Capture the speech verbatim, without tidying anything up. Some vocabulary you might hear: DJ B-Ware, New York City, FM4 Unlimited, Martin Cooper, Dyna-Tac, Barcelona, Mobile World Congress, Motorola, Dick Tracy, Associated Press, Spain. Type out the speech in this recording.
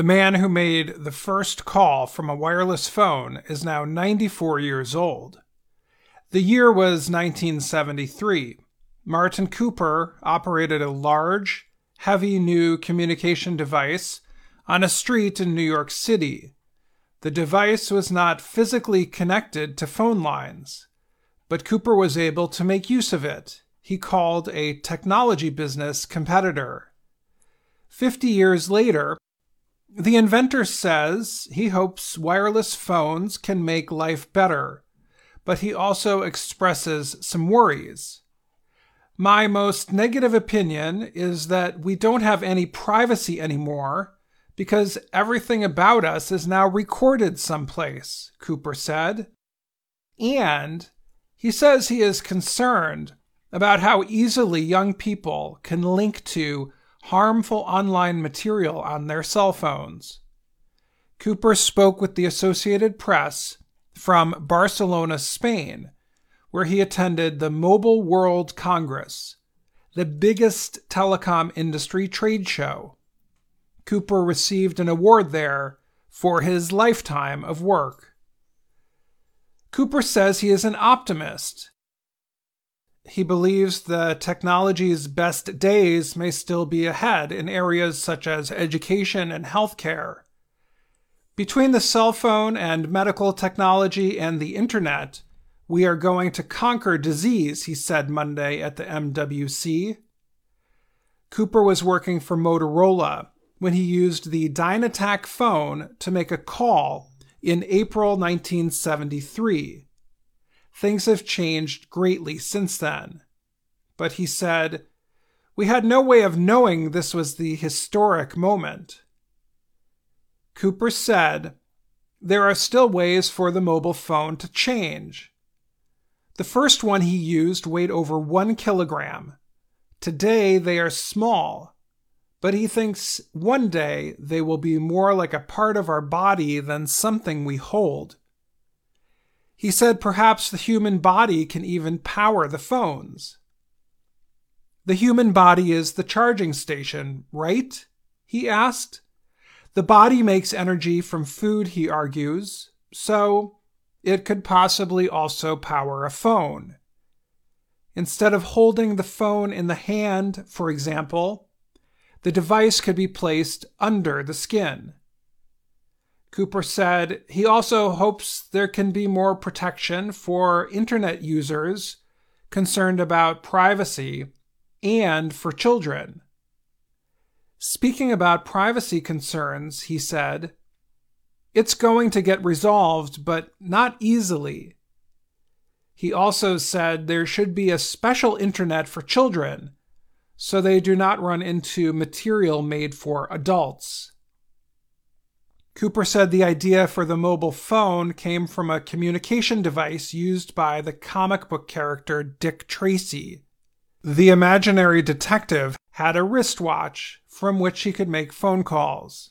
The man who made the first call from a wireless phone is now ninety-four years old. The year was nineteen seventy-three. Martin Cooper operated a large, heavy new communication device on a street in New York City. The device was not physically connected to phone lines, but Cooper was able to make use of it. He called a technology business competitor. Fifty years later, the inventor says he hopes wireless phones can make life better, but he also expresses some worries. My most negative opinion is that we don't have any privacy anymore because everything about us is now recorded someplace, Cooper said. And he says he is concerned about how easily young people can link to harmful online material on their cell phones. Cooper spoke with the Associated Press from Barcelona, Spain, where he attended the Mobile World Congress, the biggest telecom industry trade show. Cooper received an award there for his lifetime of work. Cooper says he is an optimist. He believes the technology's best days may still be ahead in areas such as education and healthcare. Between the cell phone and medical technology and the internet, we are going to conquer disease, he said Monday at the M W C. Cooper was working for Motorola when he used the Dyna-Tac phone to make a call in April nineteen seventy-three. Things have changed greatly since then. But he said, "We had no way of knowing this was the historic moment." Cooper said, "There are still ways for the mobile phone to change. The first one he used weighed over one kilogram. Today they are small, but he thinks one day they will be more like a part of our body than something we hold." He said perhaps the human body can even power the phones. "The human body is the charging station, right?" he asked. The body makes energy from food, he argues, so it could possibly also power a phone. Instead of holding the phone in the hand, for example, the device could be placed under the skin. Cooper said he also hopes there can be more protection for internet users concerned about privacy and for children. Speaking about privacy concerns, he said, "It's going to get resolved, but not easily." He also said there should be a special internet for children, so they do not run into material made for adults. Cooper said the idea for the mobile phone came from a communication device used by the comic book character Dick Tracy. The imaginary detective had a wristwatch from which he could make phone calls.